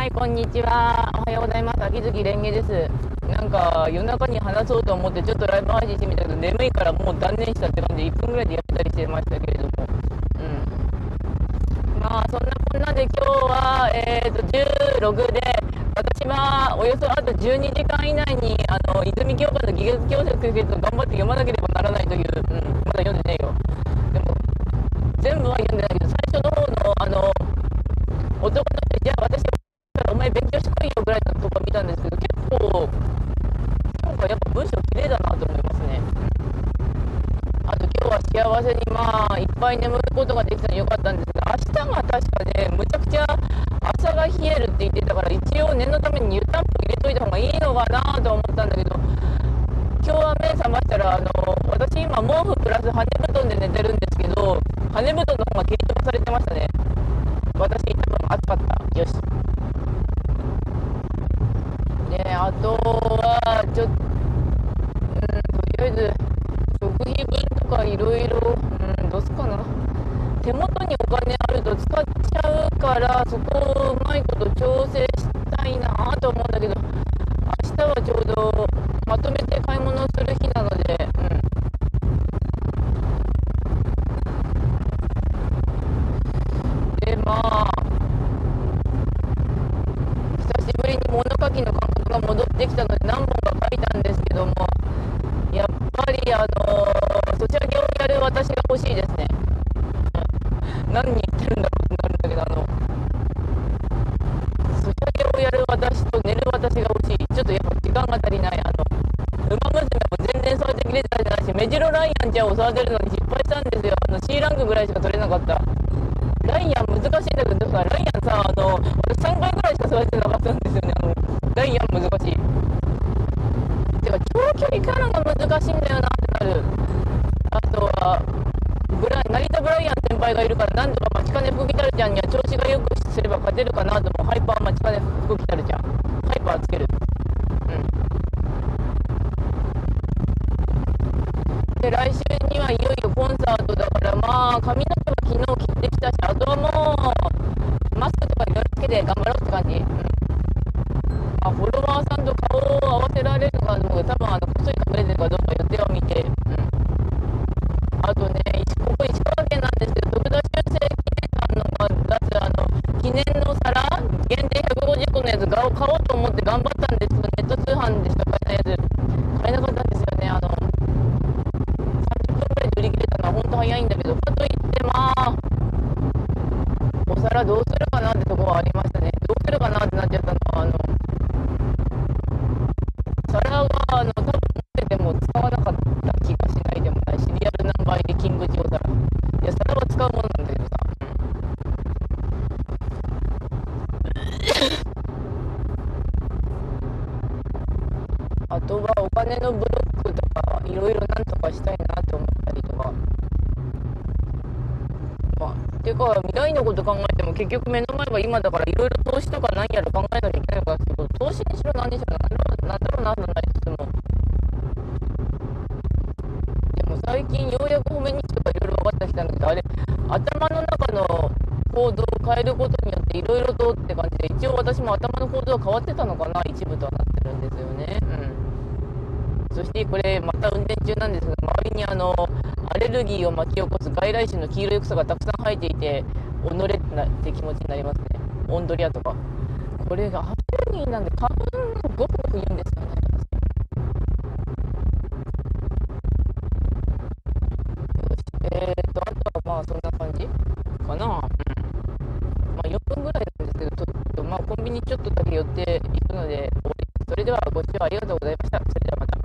はい、こんにちは。おはようございます。秋月蓮華です。なんか夜中に話そうと思ってちょっとライブ配信してみたけど、眠いからもう断念したって感じで1分ぐらいでやったりしてましたけれども、まあそんなこんなで今日は16で、私はおよそあと12時間以内に泉鏡花の技術教室を頑張って読まなければならないという、まだ読んでねえよ。でも全部は読んでないけど、最初の方の男の人、じゃあ私からお前勉強してこいよぐらいのとこ見たんですけど、結構なんかやっぱ文章綺麗だなと思いますね。あと今日は幸せにいっぱい眠ることができたのでよかったんですが、明日が確かね、むちゃくちゃ朝が冷えるって言ってたから、一応念のために湯たんぽ入れといた方がいいのかなと思ったんだけど、今日は目覚ましたら私今毛布プラス羽根布団で寝てるんですけど、羽根布団の方が切り飛ばされてましたね。私多分暑かった。よし。あとはとりあえず食費分とかいろいろどすかな。手元にお金あると使っちゃうから、そこをうまいこと調整したいなと思うんだけど、明日はちょうどまとめて買い物する日なので、で久しぶりに物書きの感覚が戻ってきたので何本か書いたんですけども、やっぱりそちら業をやる私が欲しいですね。何言ってるんだろうってなるんだけど、ソシャゲをやる私と寝る私が欲しい。ちょっとやっぱ時間が足りない。ウマ娘も全然育てきれてないし、メジロライアンちゃんを育てるのに失敗したんですよ。C ランクぐらいしか取れなかった。ライアン難しいんだけどさ、ライアンさ、私3回ぐらいしか育ててなかったんですよね。ライアン難しい。てか長距離からが難しいんだよなってなる。あとは成田ブライアン先輩がいるから、なんとかマチカネフキタルちゃんには調子がよくすれば勝てるかなと思う。ハイパーマチカネフキタルちゃん、ハイパーつける。で、来週にはいよいよコンサートだから、髪の毛は昨日切ってきたし、あとはもうマスクとかいろいろつけて頑張ろうって感じ。フォロワーさんと顔を合わせられるかと思うけど、多分こっそり隠れてるかどうか予定を見て。あとね、ここ石川県なんですけど、徳田修正記念の皿限定150個のやつ買おうと思って頑張ったんですけど、ネット通販でしか買えないやつ買えなかったんですよね。30分くらいで売り切れたのは本当早いんだけど、かといってお皿どうするかなってとこはありましたね。どうするかなってなっちゃったのは、皿は多分持ってても使わなかった気がしないでもない。シリアル何倍でキングジオ皿。いや、皿は使うものなんだけどさ。あとはお金のブロックとかいろいろなんとかしたいなと思ったりとか。てか未来のこと考えても結局目の前は今だから、いろいろ投資とか何やら考えなきゃいけないからですけど、投資にしろ何にしろ何だろうなと思ったりしても、でも最近ようやく褒め日記とかいろいろ分かってきたんだけど、あれ頭の中の行動を変えることによっていろいろとって感じで、一応私も頭の行動は変わってたのかな、一部とはなってるんですよね。そしてこれまた運転中なんですが、周りにアレルギーを巻き起こす外来種の黄色い草がたくさん生えていて、おのれって気持ちになりますね。オンドリアとか。これがアレルギーなんで花粉ごくごく言うんですよね。あとはそんな感じかな。4分ぐらいなんですけど、コンビニちょっとだけ寄っていくので、それではご視聴ありがとうございました。それではまた。